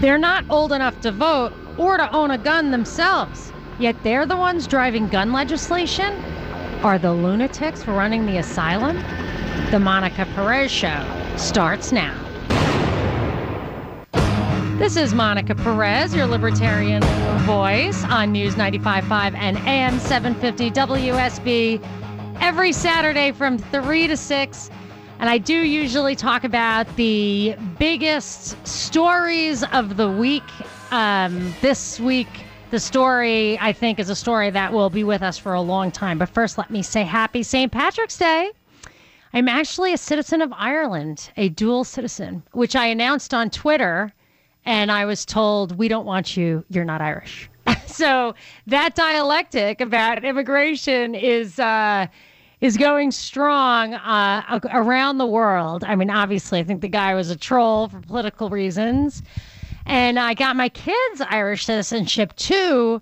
They're not old enough to vote or to own a gun themselves, yet they're the ones driving gun legislation? Are the lunatics running the asylum? The Monica Perez Show starts now. This is Monica Perez, your libertarian voice on News 95.5 and AM 750 WSB every Saturday from 3 to 6. And I do usually talk about the biggest stories of the week. This week, the story, I think, is a story that will be with us for a long time. But first, let me say happy St. Patrick's Day. I'm actually a citizen of Ireland, a dual citizen, which I announced on Twitter, and I was told, we don't want you, you're not Irish. So that dialectic about immigration is going strong around the world. I mean, obviously, I think the guy was a troll for political reasons. And I got my kids' Irish citizenship, too,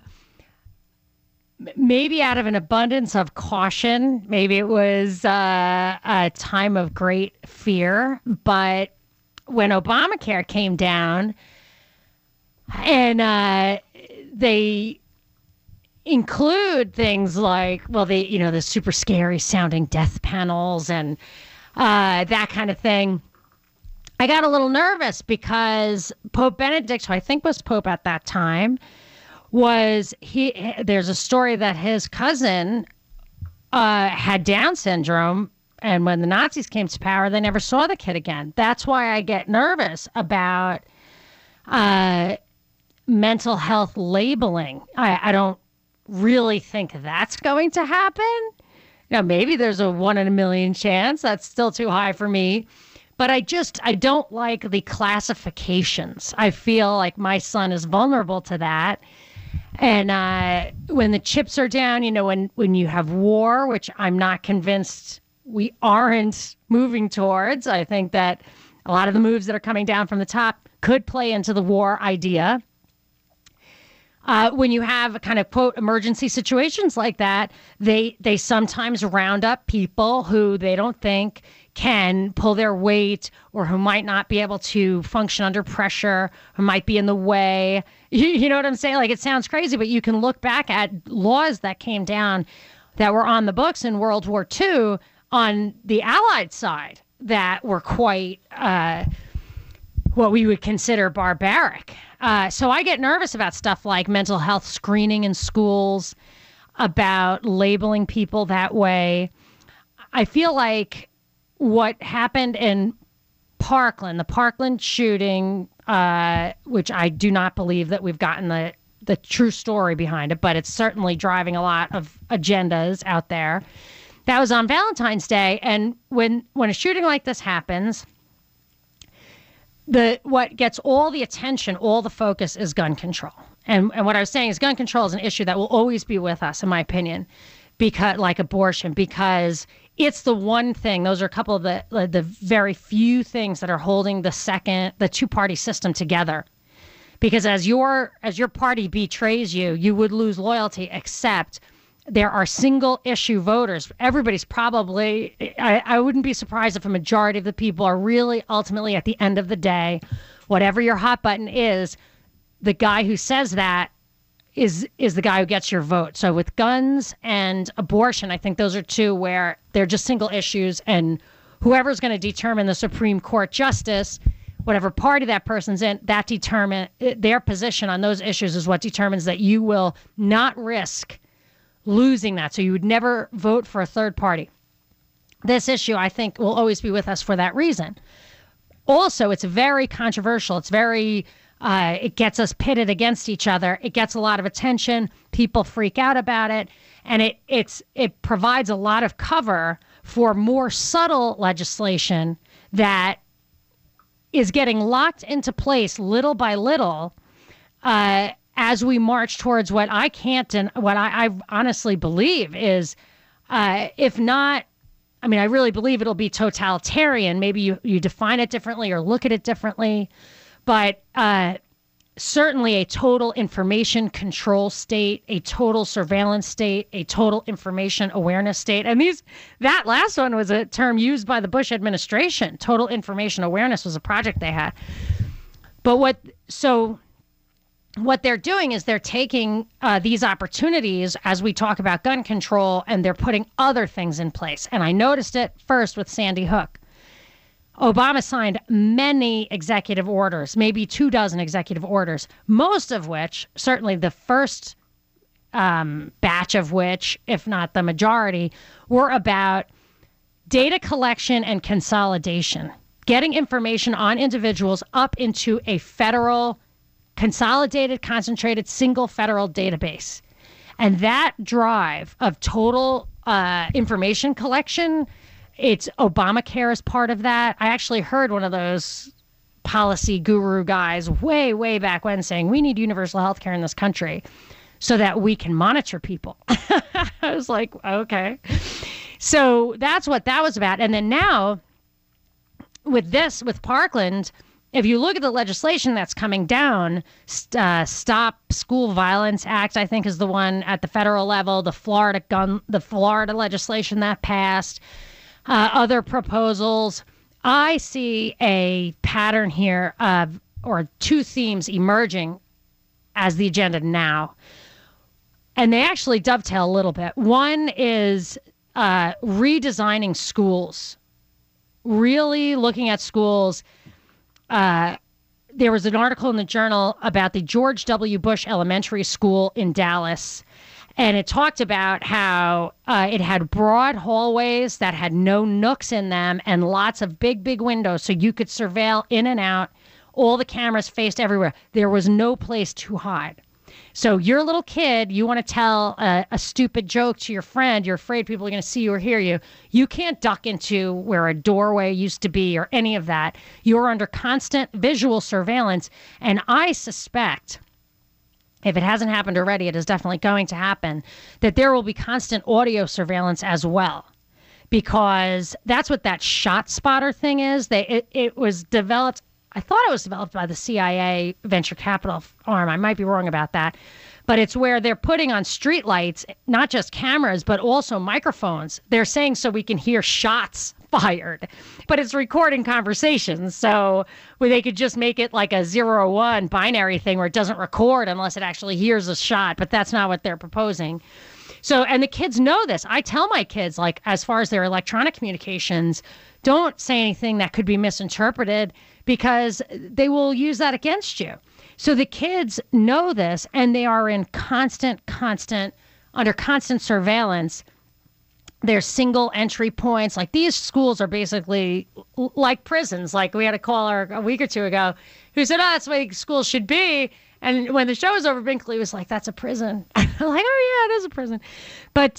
maybe out of an abundance of caution. Maybe it was a time of great fear. But when Obamacare came down and they include things like, well, they, you know, the super scary sounding death panels and that kind of thing, I got a little nervous because Pope Benedict, who I think was Pope at that time, there's a story that his cousin had Down syndrome, and when the Nazis came to power, they never saw the kid again. That's why I get nervous about mental health labeling. I don't really think that's going to happen. Now, maybe there's a 1 in a million chance. That's still too high for me. But I don't like the classifications. I feel like my son is vulnerable to that. And when the chips are down, you know, when you have war, which I'm not convinced we aren't moving towards, I think that a lot of the moves that are coming down from the top could play into the war idea. When you have a kind of, quote, emergency situations like that, they sometimes round up people who they don't think can pull their weight or who might not be able to function under pressure, who might be in the way. You know what I'm saying? Like, it sounds crazy, but you can look back at laws that came down that were on the books in World War II on the Allied side that were quite what we would consider barbaric. So I get nervous about stuff like mental health screening in schools, about labeling people that way. I feel like what happened in Parkland, the Parkland shooting, which I do not believe that we've gotten the true story behind it, but it's certainly driving a lot of agendas out there. That was on Valentine's Day. And when a shooting like this happens, what gets all the attention, all the focus, is gun control. And what I was saying is gun control is an issue that will always be with us, in my opinion, because, like abortion, because it's the one thing. Those are a couple of the very few things that are holding the two-party system together. Because as your party betrays you, you would lose loyalty, except there are single-issue voters. Everybody's probably, I wouldn't be surprised if a majority of the people are really ultimately, at the end of the day, whatever your hot button is, the guy who says that is the guy who gets your vote. So with guns and abortion, I think those are two where they're just single issues, and whoever's going to determine the Supreme Court justice, whatever party that person's in, that determine their position on those issues is what determines that you will not risk losing that. So you would never vote for a third party. This issue, I think, will always be with us for that reason. Also, it's very controversial. It's very, it gets us pitted against each other. It gets a lot of attention. People freak out about it. And it provides a lot of cover for more subtle legislation that is getting locked into place little by little as we march towards what I can't and what I honestly believe is, if not, I mean, I really believe it'll be totalitarian. Maybe you define it differently or look at it differently, but certainly a total information control state, a total surveillance state, a total information awareness state. And that last one was a term used by the Bush administration. Total information awareness was a project they had. But what they're doing is they're taking these opportunities as we talk about gun control, and they're putting other things in place. And I noticed it first with Sandy Hook. Obama signed many executive orders, maybe 24 executive orders, most of which, certainly the first batch of which, if not the majority, were about data collection and consolidation, getting information on individuals up into a federal consolidated, concentrated, single federal database. And that drive of total information collection, it's Obamacare is part of that. I actually heard one of those policy guru guys way, way back when saying, we need universal health care in this country so that we can monitor people. I was like, okay. So that's what that was about. And then now with Parkland, if you look at the legislation that's coming down, Stop School Violence Act, I think, is the one at the federal level, the Florida legislation that passed, other proposals. I see a pattern here or two themes emerging as the agenda now. And they actually dovetail a little bit. One is redesigning schools, really looking at schools. There was an article in the Journal about the George W. Bush Elementary School in Dallas, and it talked about how it had broad hallways that had no nooks in them and lots of big, big windows so you could surveil in and out. All the cameras faced everywhere. There was no place to hide. So your little kid, you want to tell a stupid joke to your friend, you're afraid people are going to see you or hear you. You can't duck into where a doorway used to be or any of that. You're under constant visual surveillance. And I suspect, if it hasn't happened already, it is definitely going to happen, that there will be constant audio surveillance as well. Because that's what that Shot Spotter thing is. It was developed, I thought it was developed by the CIA venture capital arm. I might be wrong about that. But it's where they're putting on streetlights, not just cameras, but also microphones. They're saying so we can hear shots fired, but it's recording conversations. So they could just make it like a 0-1 binary thing where it doesn't record unless it actually hears a shot. But that's not what they're proposing. So, and the kids know this. I tell my kids, like, as far as their electronic communications, don't say anything that could be misinterpreted because they will use that against you. So the kids know this, and they are in under constant surveillance. There's single entry points. Like, these schools are basically like prisons. Like, we had a caller a week or two ago who said, that's the way schools should be. And when the show was over, Binkley was like, that's a prison. I'm like, oh, yeah, it is a prison. But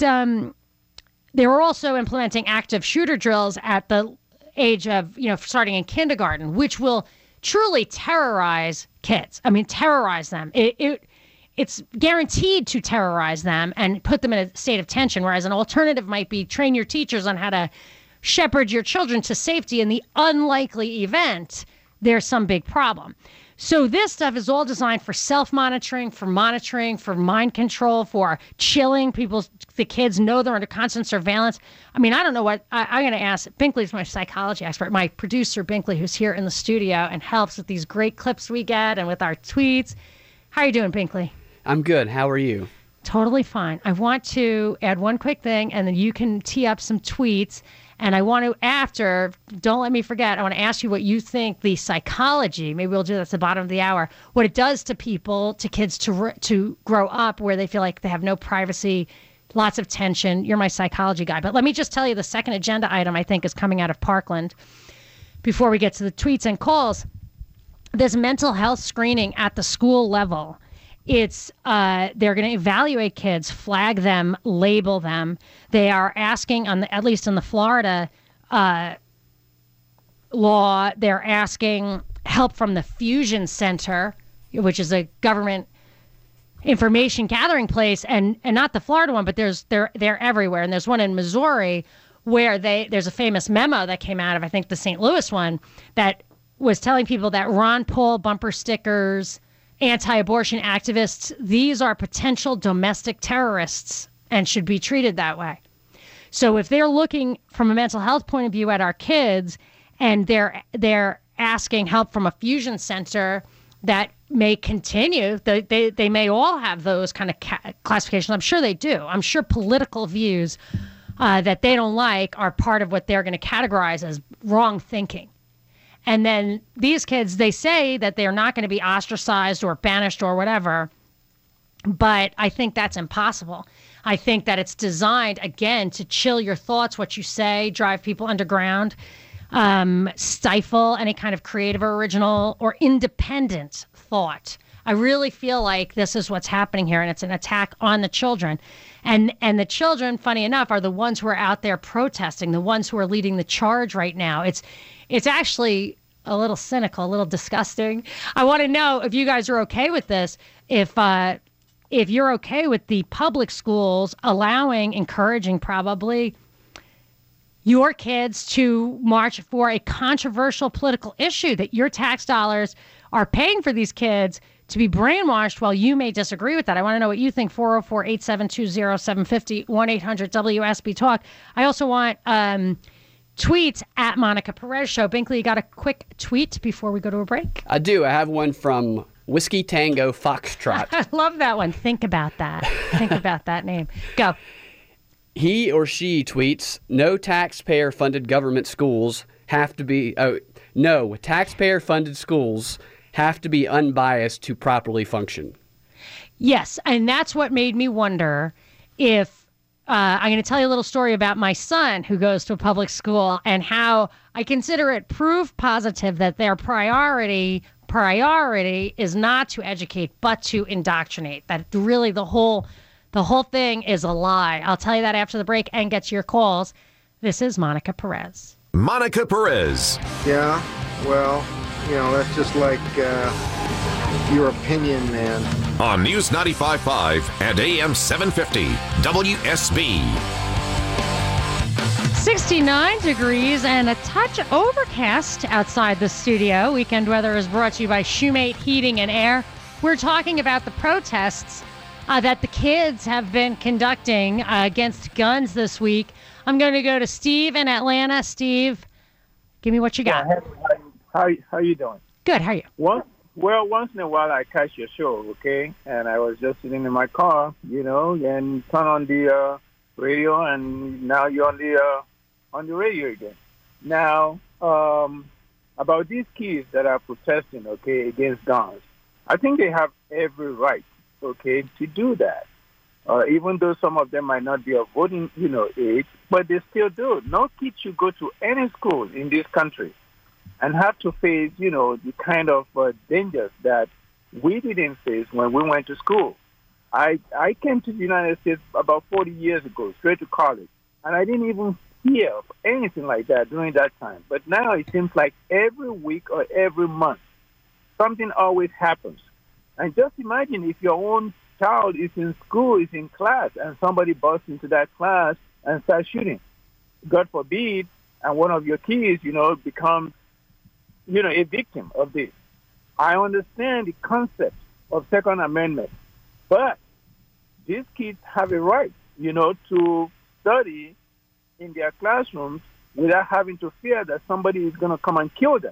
they were also implementing active shooter drills at the age of, starting in kindergarten, which will truly terrorize kids. I mean, terrorize them. It's guaranteed to terrorize them and put them in a state of tension, whereas an alternative might be train your teachers on how to shepherd your children to safety in the unlikely event there's some big problem. So this stuff is all designed for self-monitoring, for monitoring, for mind control, for chilling. The kids know they're under constant surveillance. I mean, I don't know what I'm going to ask. Binkley's my psychology expert, my producer Binkley, who's here in the studio and helps with these great clips we get and with our tweets. How are you doing, Binkley? I'm good. How are you? Totally fine. I want to add one quick thing, and then you can tee up some tweets. And I want to, don't let me forget, I want to ask you what you think the psychology, maybe we'll do that at the bottom of the hour, what it does to people, to kids, to grow up where they feel like they have no privacy, lots of tension. You're my psychology guy. But let me just tell you the second agenda item I think is coming out of Parkland before we get to the tweets and calls. This mental health screening at the school level. It's they're going to evaluate kids, flag them, label them. They are asking, at least in the Florida law. They're asking help from the Fusion Center, which is a government information gathering place, and not the Florida one, but they're everywhere. And there's one in Missouri where there's a famous memo that came out of, I think, the St. Louis one that was telling people that Ron Paul bumper stickers, anti-abortion activists, these are potential domestic terrorists and should be treated that way. So if they're looking from a mental health point of view at our kids, and they're asking help from a Fusion Center that may continue, they may all have those kind of classifications. I'm sure they do. I'm sure political views that they don't like are part of what they're going to categorize as wrong thinking. And then these kids, they say that they're not going to be ostracized or banished or whatever, but I think that's impossible. I think that it's designed, again, to chill your thoughts, what you say, drive people underground, stifle any kind of creative or original or independent thought. I really feel like this is what's happening here, and it's an attack on the children. And the children, funny enough, are the ones who are out there protesting, the ones who are leading the charge right now. It's actually a little cynical, a little disgusting. I want to know if you guys are okay with this, if you're okay with the public schools allowing, encouraging probably, your kids to march for a controversial political issue that your tax dollars are paying for these kids to be brainwashed while you may disagree with that. I want to know what you think. 404-872-0750, 1-800-WSB-TALK. I also want tweets at Monica Perez Show. Binkley, you got a quick tweet before we go to a break? I do. I have one from Whiskey Tango Foxtrot. I love that one. Think about that. Think about that name. Go. He or she tweets, no taxpayer-funded government schools have to be... Oh, no, taxpayer-funded schools have to be unbiased to properly function. Yes, and that's what made me wonder if... I'm going to tell you a little story about my son who goes to a public school and how I consider it proof positive that their priority is not to educate but to indoctrinate. That really the whole thing is a lie. I'll tell you that after the break and get to your calls. This is Monica Perez. Monica Perez. Yeah, well, you know, that's just like your opinion, man. On News 95.5 and AM 750, WSB. 69 degrees and a touch overcast outside the studio. Weekend weather is brought to you by Shoemate Heating and Air. We're talking about the protests that the kids have been conducting against guns this week. I'm going to go to Steve in Atlanta. Steve, give me what you got. How you doing? Good. How are you? Once in a while I catch your show, okay? And I was just sitting in my car, you know, and turn on the radio, and now you're on the radio again. Now, about these kids that are protesting, okay, against guns, I think they have every right, okay, to do that. Even though some of them might not be of voting, you know, age, but they still do. No kid should go to any school in this country and have to face, you know, the kind of dangers that we didn't face when we went to school. I came to the United States about 40 years ago, straight to college, and I didn't even hear of anything like that during that time. But now it seems like every week or every month, something always happens. And just imagine if your own child is in school, is in class, and somebody busts into that class and starts shooting. God forbid, and one of your kids, you know, becomes, you know, a victim of this. I understand the concept of Second Amendment, but these kids have a right, you know, to study in their classrooms without having to fear that somebody is going to come and kill them.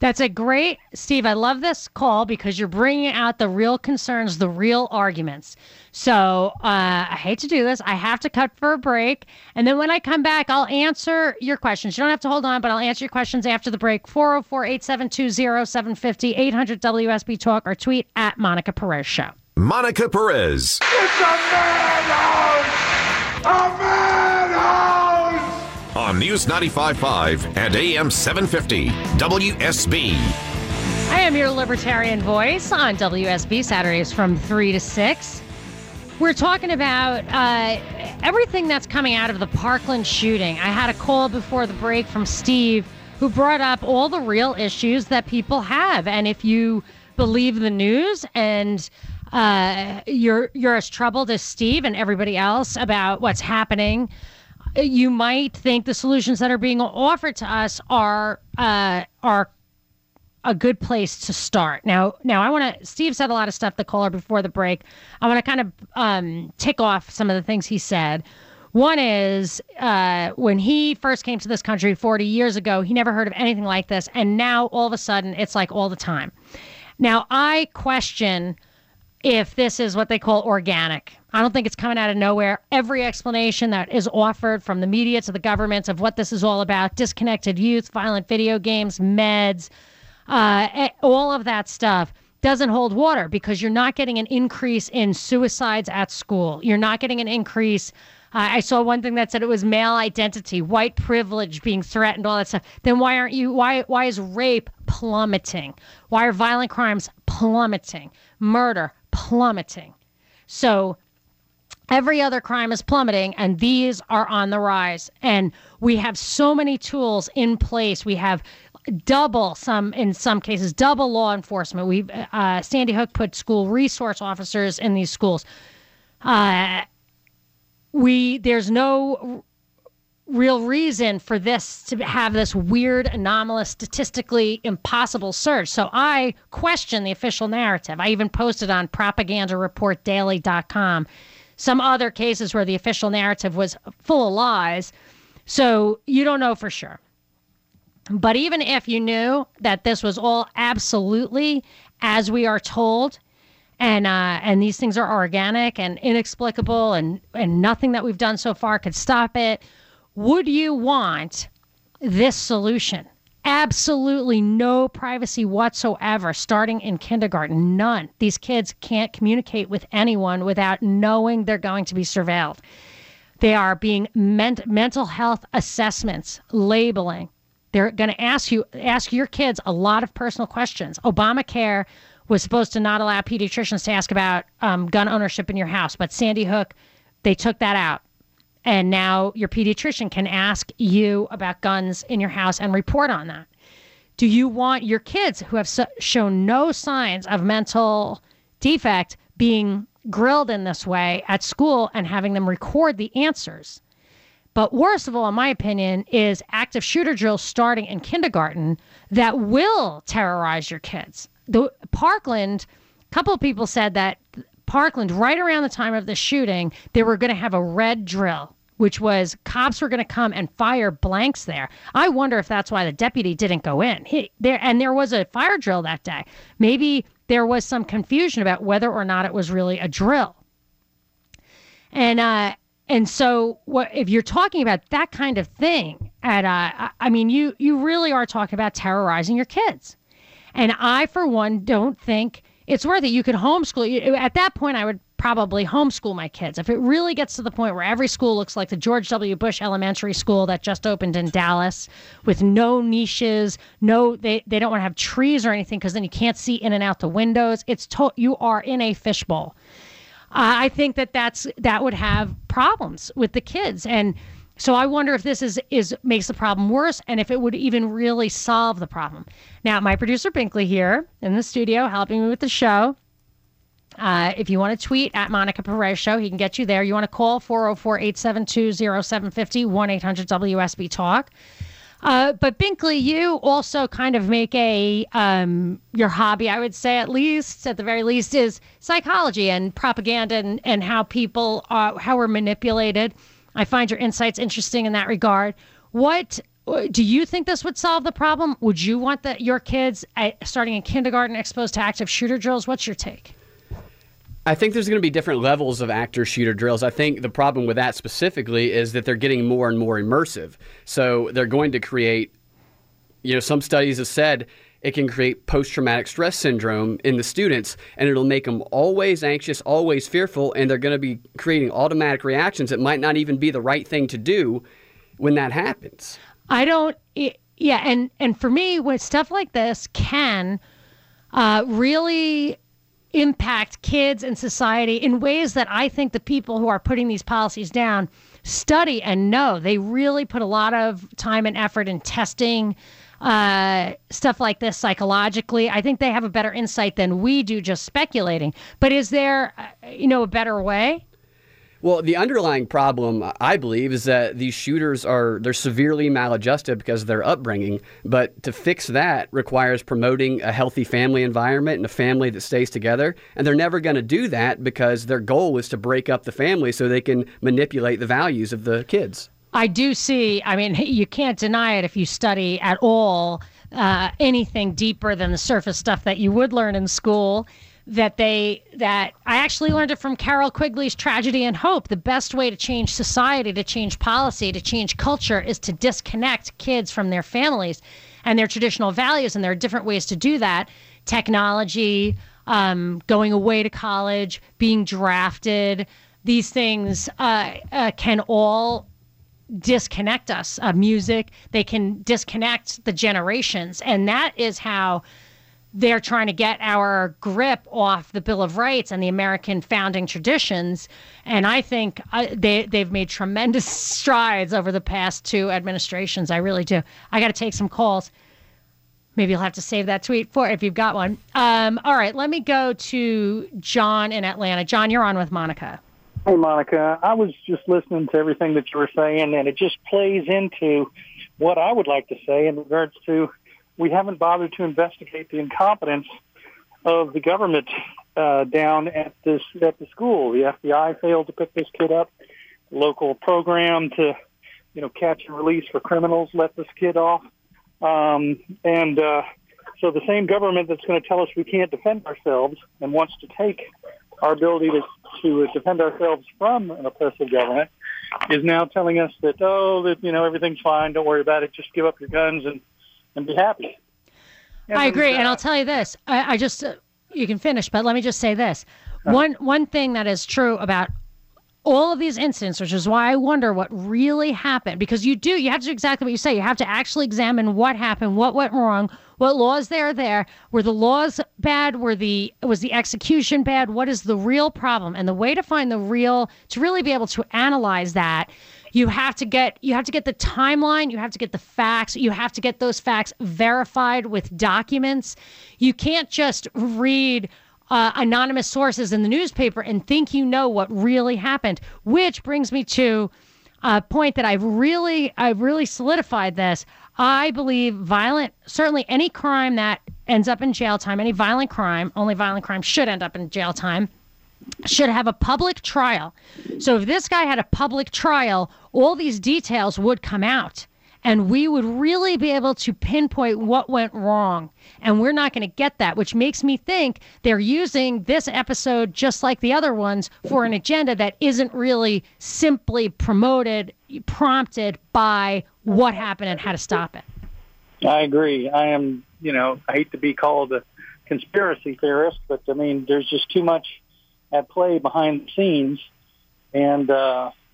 That's a great, Steve, I love this call because you're bringing out the real concerns, the real arguments. So I hate to do this. I have to cut for a break. And then when I come back, I'll answer your questions. You don't have to hold on, but I'll answer your questions after the break. 404-872-0750, 800-WSB-TALK, or tweet at Monica Perez Show. Monica Perez. It's a madhouse! A madhouse! On News 95.5 and AM 750, WSB. I am your libertarian voice on WSB, Saturdays from 3 to 6. We're talking about everything that's coming out of the Parkland shooting. I had a call before the break from Steve, who brought up all the real issues that people have. And if you believe the news and you're as troubled as Steve and everybody else about what's happening, you might think the solutions that are being offered to us are a good place to start. Now I want to, Steve said a lot of stuff, the caller before the break. I want to kind of tick off some of the things he said. One is when he first came to this country 40 years ago, he never heard of anything like this. And now all of a sudden it's like all the time. Now I question if this is what they call organic. I don't think it's coming out of nowhere. Every explanation that is offered from the media to the governments of what this is all about, disconnected youth, violent video games, meds, all of that stuff doesn't hold water, because you're not getting an increase in suicides at school. You're not getting an increase. I saw one thing that said it was male identity, white privilege being threatened, all that stuff. Then why aren't you? Why is rape plummeting? Why are violent crimes plummeting? Murder plummeting? So every other crime is plummeting, and these are on the rise. And we have so many tools in place. We have double law enforcement. We've Sandy Hook put school resource officers in these schools. There's no real reason for this to have this weird, anomalous, statistically impossible surge. So I question the official narrative. I even posted on PropagandaReportDaily.com some other cases where the official narrative was full of lies. So you don't know for sure. But even if you knew that this was all absolutely as we are told, and these things are organic and inexplicable, and nothing that we've done so far could stop it, would you want this solution? Absolutely no privacy whatsoever, starting in kindergarten. None. These kids can't communicate with anyone without knowing they're going to be surveilled. They are being mental health assessments, labeling. They're going to ask your kids a lot of personal questions. Obamacare was supposed to not allow pediatricians to ask about gun ownership in your house, but Sandy Hook, they took that out. And now your pediatrician can ask you about guns in your house and report on that. Do you want your kids, who have shown no signs of mental defect, being grilled in this way at school and having them record the answers? But worst of all, in my opinion, is active shooter drills starting in kindergarten that will terrorize your kids. Parkland, a couple of people said that Parkland, right around the time of the shooting, they were going to have a red drill, which was cops were going to come and fire blanks there. I wonder if that's why the deputy didn't go in. There was a fire drill that day. Maybe there was some confusion about whether or not it was really a drill. And so if you're talking about that kind of thing, you really are talking about terrorizing your kids. And I, for one, don't think it's worth it. You could homeschool. At that point, I would probably homeschool my kids. If it really gets to the point where every school looks like the George W. Bush Elementary School that just opened in Dallas, with no niches, they don't want to have trees or anything, because then you can't see in and out the windows. You are in a fishbowl. I think that would have problems with the kids. And so I wonder if this makes the problem worse, and if it would even really solve the problem. Now, my producer Binkley here in the studio helping me with the show. If you want to tweet at Monica Perez Show, he can get you there. You want to call 404-872-0750, 1-800-WSB-TALK. But Binkley, you also kind of make your hobby, I would say, at the very least, is psychology and propaganda and how people are, how we're manipulated. I find your insights interesting in that regard. What do you think this would solve the problem? Would you want your kids starting in kindergarten exposed to active shooter drills? What's your take? I think there's going to be different levels of active shooter drills. I think the problem with that specifically is that they're getting more and more immersive. So they're going to create, some studies have said it can create post-traumatic stress syndrome in the students, and it'll make them always anxious, always fearful, and they're going to be creating automatic reactions that might not even be the right thing to do when that happens. And for me, with stuff like this can really impact kids and society in ways that I think the people who are putting these policies down study and know. They really put a lot of time and effort in testing stuff like this psychologically. I think they have a better insight than we do just speculating. But is there, a better way? Well, the underlying problem, I believe, is that these shooters they're severely maladjusted because of their upbringing. But to fix that requires promoting a healthy family environment and a family that stays together. And they're never going to do that because their goal is to break up the family so they can manipulate the values of the kids. I do see, you can't deny it if you study at all anything deeper than the surface stuff that you would learn in school. That I actually learned it from Carol Quigley's Tragedy and Hope. The best way to change society, to change policy, to change culture is to disconnect kids from their families and their traditional values. And there are different ways to do that. Technology, going away to college, being drafted. These things can all disconnect us. Music, they can disconnect the generations. And that is how they're trying to get our grip off the Bill of Rights and the American founding traditions. And I think they've made tremendous strides over the past two administrations. I really do. I got to take some calls. Maybe you'll have to save that tweet for if you've got one. All right, let me go to John in Atlanta. John, you're on with Monica. Hey, Monica. I was just listening to everything that you were saying, and it just plays into what I would like to say in regards to we haven't bothered to investigate the incompetence of the government down at the school. The FBI failed to pick this kid up. The local program to, catch and release for criminals let this kid off. So the same government that's going to tell us we can't defend ourselves and wants to take our ability to defend ourselves from an oppressive government is now telling us that, everything's fine. Don't worry about it. Just give up your guns and be happy. I agree, and I'll tell you this. I just you can finish, but let me just say this. One thing that is true about all of these incidents, which is why I wonder what really happened, because you have to do exactly what you say. You have to actually examine what happened, what went wrong, what laws there. Were the laws bad? Was the execution bad? What is the real problem? And the way to find to really be able to analyze that, you have to get the timeline, you have to get the facts, you have to get those facts verified with documents. You can't just read anonymous sources in the newspaper and think you know what really happened, which brings me to a point that I've really solidified this. I believe certainly any crime that ends up in jail time, any violent crime, only violent crime should end up in jail time, should have a public trial. So if this guy had a public trial, all these details would come out and we would really be able to pinpoint what went wrong. And we're not going to get that, which makes me think they're using this episode, just like the other ones, for an agenda that isn't really simply prompted by what happened and how to stop it. I agree. I am, I hate to be called a conspiracy theorist, but there's just too much at play behind the scenes, and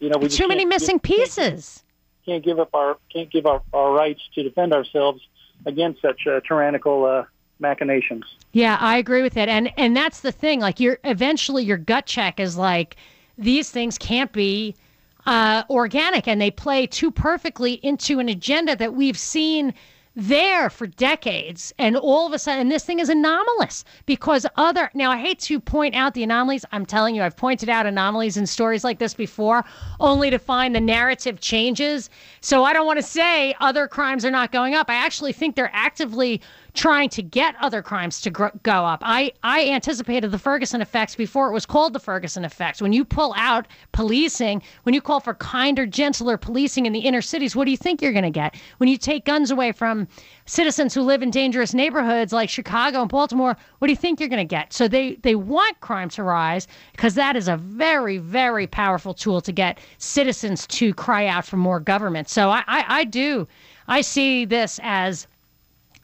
we too many missing pieces. Can't give up our rights to defend ourselves against such tyrannical machinations. Yeah, I agree with that, and that's the thing. Like, your gut check is like these things can't be organic, and they play too perfectly into an agenda that we've seen there for decades, and all of a sudden this thing is anomalous because now I hate to point out the anomalies. I'm telling you, I've pointed out anomalies in stories like this before, only to find the narrative changes. So I don't want to say other crimes are not going up. I actually think they're actively trying to get other crimes to go up. I anticipated the Ferguson effects before it was called the Ferguson effects. When you pull out policing, when you call for kinder, gentler policing in the inner cities, what do you think you're going to get? When you take guns away from citizens who live in dangerous neighborhoods like Chicago and Baltimore, what do you think you're going to get? So they want crime to rise because that is a very, very powerful tool to get citizens to cry out for more government. So I see this as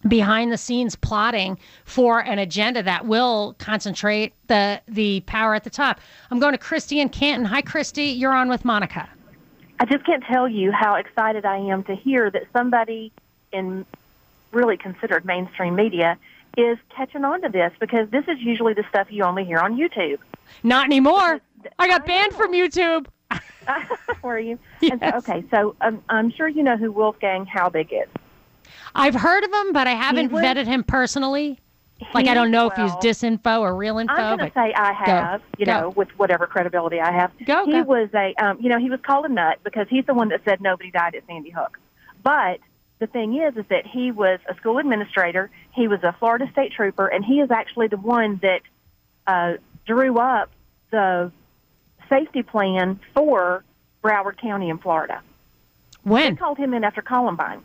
behind the scenes plotting for an agenda that will concentrate the power at the top. I'm going to Christy in Canton. Hi, Christy. You're on with Monica. I just can't tell you how excited I am to hear that somebody in really considered mainstream media is catching on to this, because this is usually the stuff you only hear on YouTube. Not anymore. I got banned from YouTube. Were you? Yes. And so, okay, so I'm sure you know who Wolfgang Halbig is. I've heard of him, but I haven't vetted him personally. Like, I don't know if he's disinfo or real info. I'm going to say I have, know, with whatever credibility I have. He was a, you know, he was called a nut because he's the one that said nobody died at Sandy Hook. But the thing is that he was a school administrator, he was a Florida state trooper, and he is actually the one that drew up the safety plan for Broward County in Florida. When? They called him in after Columbine.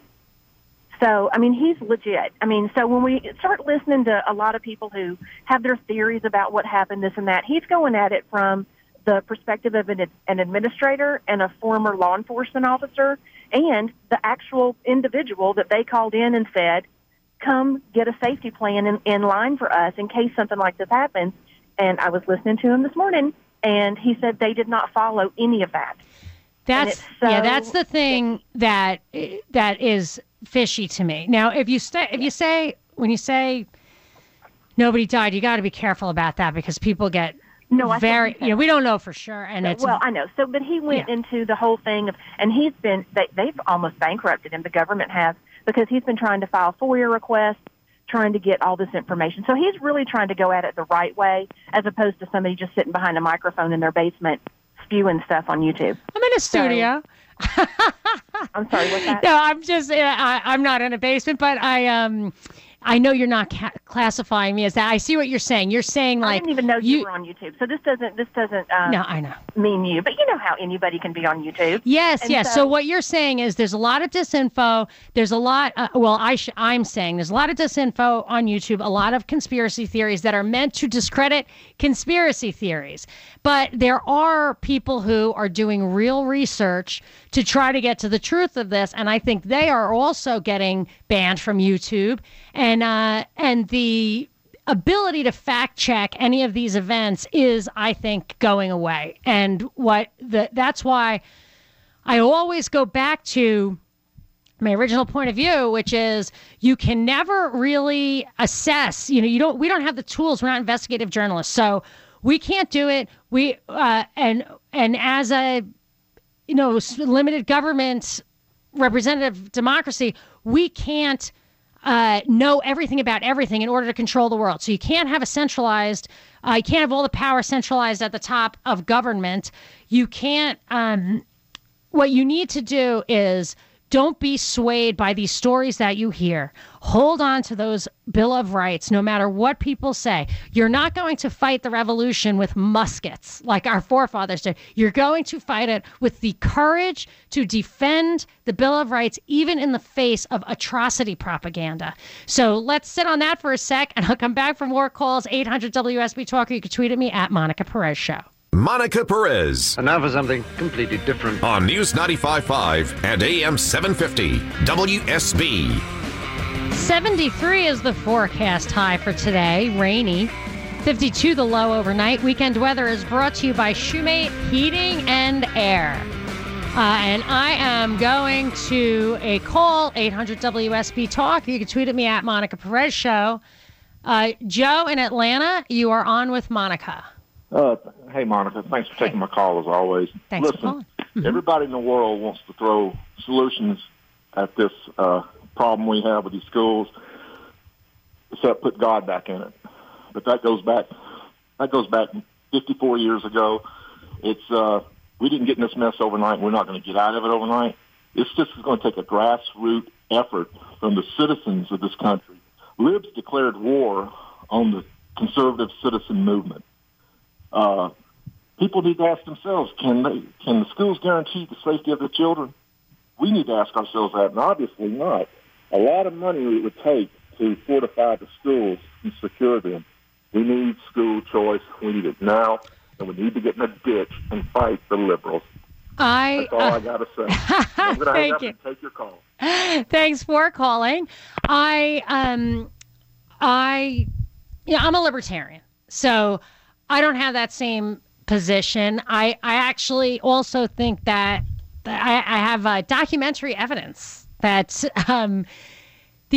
So, I mean, he's legit. I mean, so when we start listening to a lot of people who have their theories about what happened, this and that, he's going at it from the perspective of an administrator and a former law enforcement officer and the actual individual that they called in and said, come get a safety plan in line for us in case something like this happens. And I was listening to him this morning, and he said they did not follow any of that. That's that's the thing that is fishy to me. Now, if you say when you say nobody died, you got to be careful about that because people get we don't know for sure, and so, I know. So, but he went into the whole thing of, and he's been they've almost bankrupted him. The government has, because he's been trying to file FOIA requests, trying to get all this information. So he's really trying to go at it the right way, as opposed to somebody just sitting behind a microphone in their basement spewing stuff on YouTube. I'm in a studio. So, I'm sorry, what's that? No, I'm just, I'm not in a basement, but I know you're not classifying me as that. I see what you're saying. You're saying like... I didn't even know you were on YouTube. So this doesn't no, I know. Mean you. But you know how anybody can be on YouTube. Yes. So what you're saying is there's a lot of disinfo. There's a lot... I'm saying there's a lot of disinfo on YouTube, a lot of conspiracy theories that are meant to discredit conspiracy theories. But there are people who are doing real research to try to get to the truth of this. And I think they are also getting banned from YouTube. And the ability to fact check any of these events is, I think, going away. And that's why I always go back to my original point of view, which is you can never really assess. You know, we don't have the tools. We're not investigative journalists, so we can't do it. We and as a limited government representative democracy, we can't know everything about everything in order to control the world. So you can't have you can't have all the power centralized at the top of government. You can't, what you need to do is don't be swayed by these stories that you hear. Hold on to those Bill of Rights, no matter what people say. You're not going to fight the revolution with muskets like our forefathers did. You're going to fight it with the courage to defend the Bill of Rights, even in the face of atrocity propaganda. So let's sit on that for a sec, and I'll come back for more calls. 800 WSB Talker. You can tweet at me at Monica Perez Show. Monica Perez. And now for something completely different. On News 95.5 and AM 750, WSB. 73 is the forecast high for today, rainy. 52 the low overnight. Weekend weather is brought to you by Shoemate Heating and Air. And I am going to a call, 800 WSB Talk. You can tweet at me at Monica Perez Show. Joe in Atlanta, you are on with Monica. Hey, Monica, thanks for taking my call, as always. Thanks. Listen, everybody in the world wants to throw solutions at this problem we have with these schools, except put God back in it. But that goes back 54 years ago. It's we didn't get in this mess overnight. We're not going to get out of it overnight. It's just going to take a grassroots effort from the citizens of this country. Libs declared war on the conservative citizen movement. People need to ask themselves, can the schools guarantee the safety of their children? We need to ask ourselves that, and obviously not. A lot of money it would take to fortify the schools and secure them. We need school choice. We need it now, and we need to get in a ditch and fight the liberals. That's all I got to say. I'm going to hang up and take your call. Thanks for calling. I'm a libertarian, so I don't have that same position. I actually also think that I have documentary evidence that the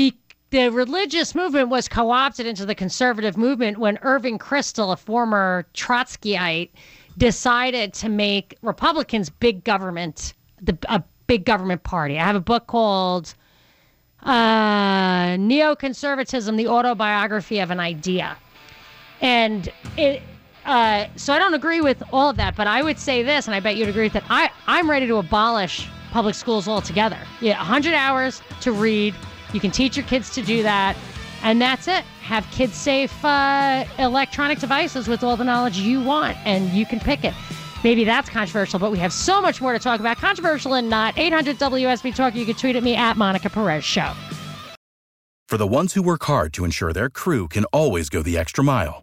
religious movement was co-opted into the conservative movement when Irving Kristol, a former Trotskyite, decided to make Republicans big government, a big government party. I have a book called Neoconservatism, The Autobiography of an Idea. And it, so I don't agree with all of that, but I would say this, and I bet you'd agree with it. I'm ready to abolish public schools altogether. Yeah, 100 hours to read. You can teach your kids to do that. And that's it. Have kids safe electronic devices with all the knowledge you want, and you can pick it. Maybe that's controversial, but we have so much more to talk about. Controversial and not. 800 WSB Talk. You can tweet at me at Monica Perez Show. For the ones who work hard to ensure their crew can always go the extra mile,